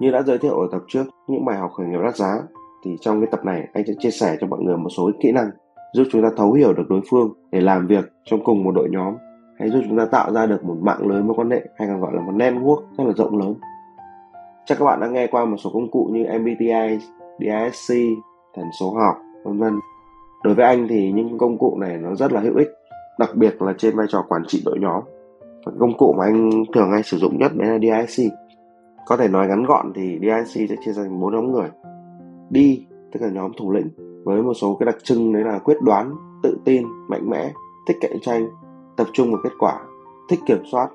Như đã giới thiệu ở tập trước những bài học khởi nghiệp đắt giá, thì trong cái tập này anh sẽ chia sẻ cho mọi người một số kỹ năng giúp chúng ta thấu hiểu được đối phương để làm việc trong cùng một đội nhóm, hay giúp chúng ta tạo ra được một mạng lưới mối quan hệ, hay còn gọi là một network rất là rộng lớn. Chắc các bạn đã nghe qua một số công cụ như MBTI, DISC, thần số học, vân vân. Đối với anh thì những công cụ này nó rất là hữu ích, đặc biệt là trên vai trò quản trị đội nhóm. Và công cụ mà anh thường hay sử dụng nhất đấy là DISC. Có thể nói ngắn gọn thì DISC sẽ chia ra thành 4 nhóm người. D tức là nhóm thủ lĩnh, với một số cái đặc trưng đấy là quyết đoán, tự tin, mạnh mẽ, thích cạnh tranh, tập trung vào kết quả, thích kiểm soát.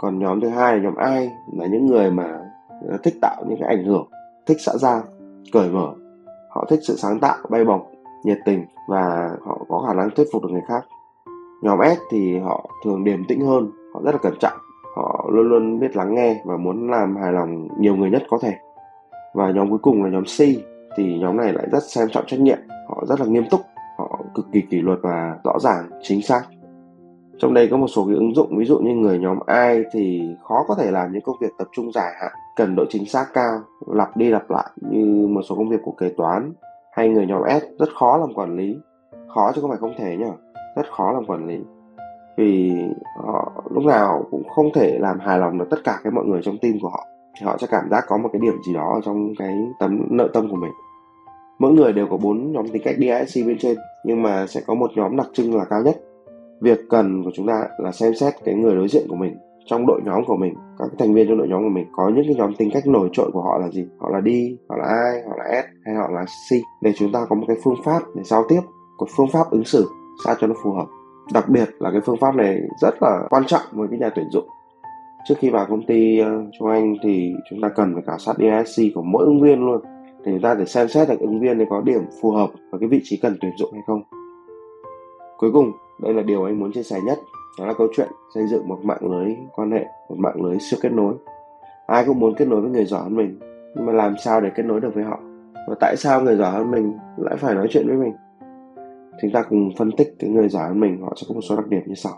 Còn nhóm thứ hai là nhóm I, là những người mà thích tạo những cái ảnh hưởng, thích xã giao, cởi mở. Họ thích sự sáng tạo, bay bổng, nhiệt tình và họ có khả năng thuyết phục được người khác. Nhóm S thì họ thường điềm tĩnh hơn, họ rất là cẩn trọng. Họ luôn luôn biết lắng nghe và muốn làm hài lòng nhiều người nhất có thể. Và nhóm cuối cùng là nhóm C, thì nhóm này lại rất xem trọng trách nhiệm, họ rất là nghiêm túc, họ cực kỳ kỷ luật và rõ ràng, chính xác. Trong đây có một số cái ứng dụng, ví dụ như người nhóm I thì khó có thể làm những công việc tập trung dài hạn, cần độ chính xác cao, lặp đi lặp lại như một số công việc của kế toán. Hay người nhóm S rất khó làm quản lý, khó chứ không phải không thể nhá, rất khó làm quản lý. Vì họ lúc nào cũng không thể làm hài lòng được tất cả mọi người trong team của họ, thì họ sẽ cảm giác có một cái điểm gì đó ở trong cái nội tâm của mình. Mỗi người đều có 4 nhóm tính cách DISC bên trên, nhưng mà sẽ có một nhóm đặc trưng là cao nhất. Việc cần của chúng ta là xem xét cái người đối diện của mình, trong đội nhóm của mình, các thành viên trong đội nhóm của mình có những cái nhóm tính cách nổi trội của họ là gì, họ là D, họ là I, họ là S hay họ là C, để chúng ta có một cái phương pháp để giao tiếp, có phương pháp ứng xử sao cho nó phù hợp. Đặc biệt là cái phương pháp này rất là quan trọng với cái nhà tuyển dụng. Trước khi vào công ty trong Anh thì chúng ta cần phải khảo sát DISC của mỗi ứng viên luôn, để chúng ta để xem xét được ứng viên này có điểm phù hợp với cái vị trí cần tuyển dụng hay không. Cuối cùng, đây là điều anh muốn chia sẻ nhất, đó là câu chuyện xây dựng một mạng lưới quan hệ, một mạng lưới siêu kết nối. Ai cũng muốn kết nối với người giỏi hơn mình, nhưng mà làm sao để kết nối được với họ? Và tại sao người giỏi hơn mình lại phải nói chuyện với mình? Chúng ta cùng phân tích cái người giỏi hơn mình, họ sẽ có một số đặc điểm như sau.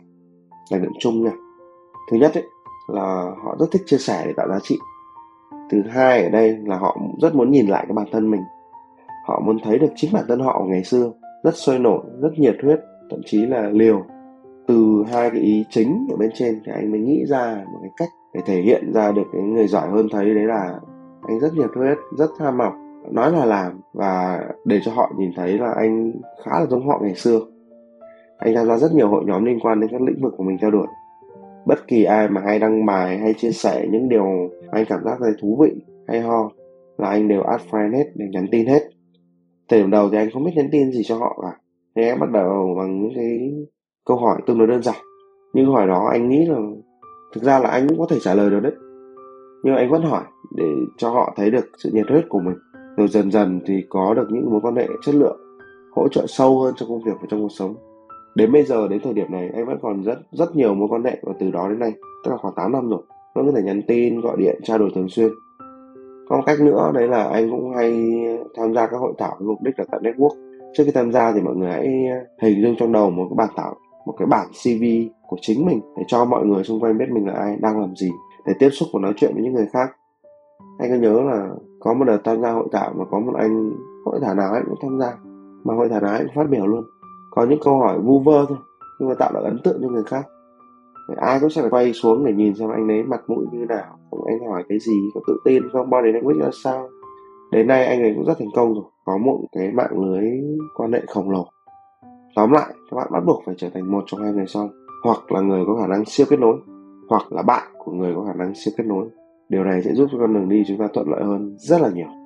Đặc điểm chung nha. Thứ nhất ấy, là họ rất thích chia sẻ để tạo giá trị. Thứ hai ở đây là họ rất muốn nhìn lại cái bản thân mình. Họ muốn thấy được chính bản thân họ ngày xưa, rất sôi nổi, rất nhiệt huyết, thậm chí là liều. Từ hai cái ý chính ở bên trên thì anh mới nghĩ ra một cái cách để thể hiện ra được cái người giỏi hơn thấy đấy là anh rất nhiệt huyết, rất ham học, nói là làm, và để cho họ nhìn thấy là anh khá là giống họ ngày xưa. Anh tham gia rất nhiều hội nhóm liên quan đến các lĩnh vực của mình theo đuổi. Bất kỳ ai mà hay đăng bài hay chia sẻ những điều anh cảm giác thấy thú vị hay ho là anh đều add friend hết, để nhắn tin hết. Thời điểm đầu thì anh không biết nhắn tin gì cho họ cả, nên anh bắt đầu bằng những cái câu hỏi tương đối đơn giản. Nhưng câu hỏi đó anh nghĩ là thực ra là anh cũng có thể trả lời được đấy, nhưng anh vẫn hỏi để cho họ thấy được sự nhiệt huyết của mình. Rồi dần dần thì có được những mối quan hệ chất lượng, hỗ trợ sâu hơn trong công việc và trong cuộc sống. Đến bây giờ, đến thời điểm này, anh vẫn còn rất nhiều mối quan hệ, và từ đó đến nay, tức là khoảng 8 năm rồi, vẫn có thể nhắn tin, gọi điện, trao đổi thường xuyên. Có một cách nữa đấy là anh cũng hay tham gia các hội thảo với mục đích là tạo network. Trước khi tham gia thì mọi người hãy hình dung trong đầu một cái bản CV của chính mình, để cho mọi người xung quanh biết mình là ai, đang làm gì, để tiếp xúc và nói chuyện với những người khác. Anh có nhớ là có một đợt tham gia hội thảo mà có một anh hội thảo nào anh cũng tham gia, mà hội thảo nào anh cũng phát biểu luôn. Có những câu hỏi vu vơ thôi, nhưng mà tạo được ấn tượng cho người khác. Ai cũng sẽ phải quay xuống để nhìn xem anh ấy mặt mũi như nào, anh hỏi cái gì, có tự tin không, body language ra sao. Đến nay anh ấy cũng rất thành công rồi, có một cái mạng lưới quan hệ khổng lồ. Tóm lại, các bạn bắt buộc phải trở thành một trong hai người sau, hoặc là người có khả năng siêu kết nối, hoặc là bạn của người có khả năng siêu kết nối. Điều này sẽ giúp cho con đường đi chúng ta thuận lợi hơn rất là nhiều.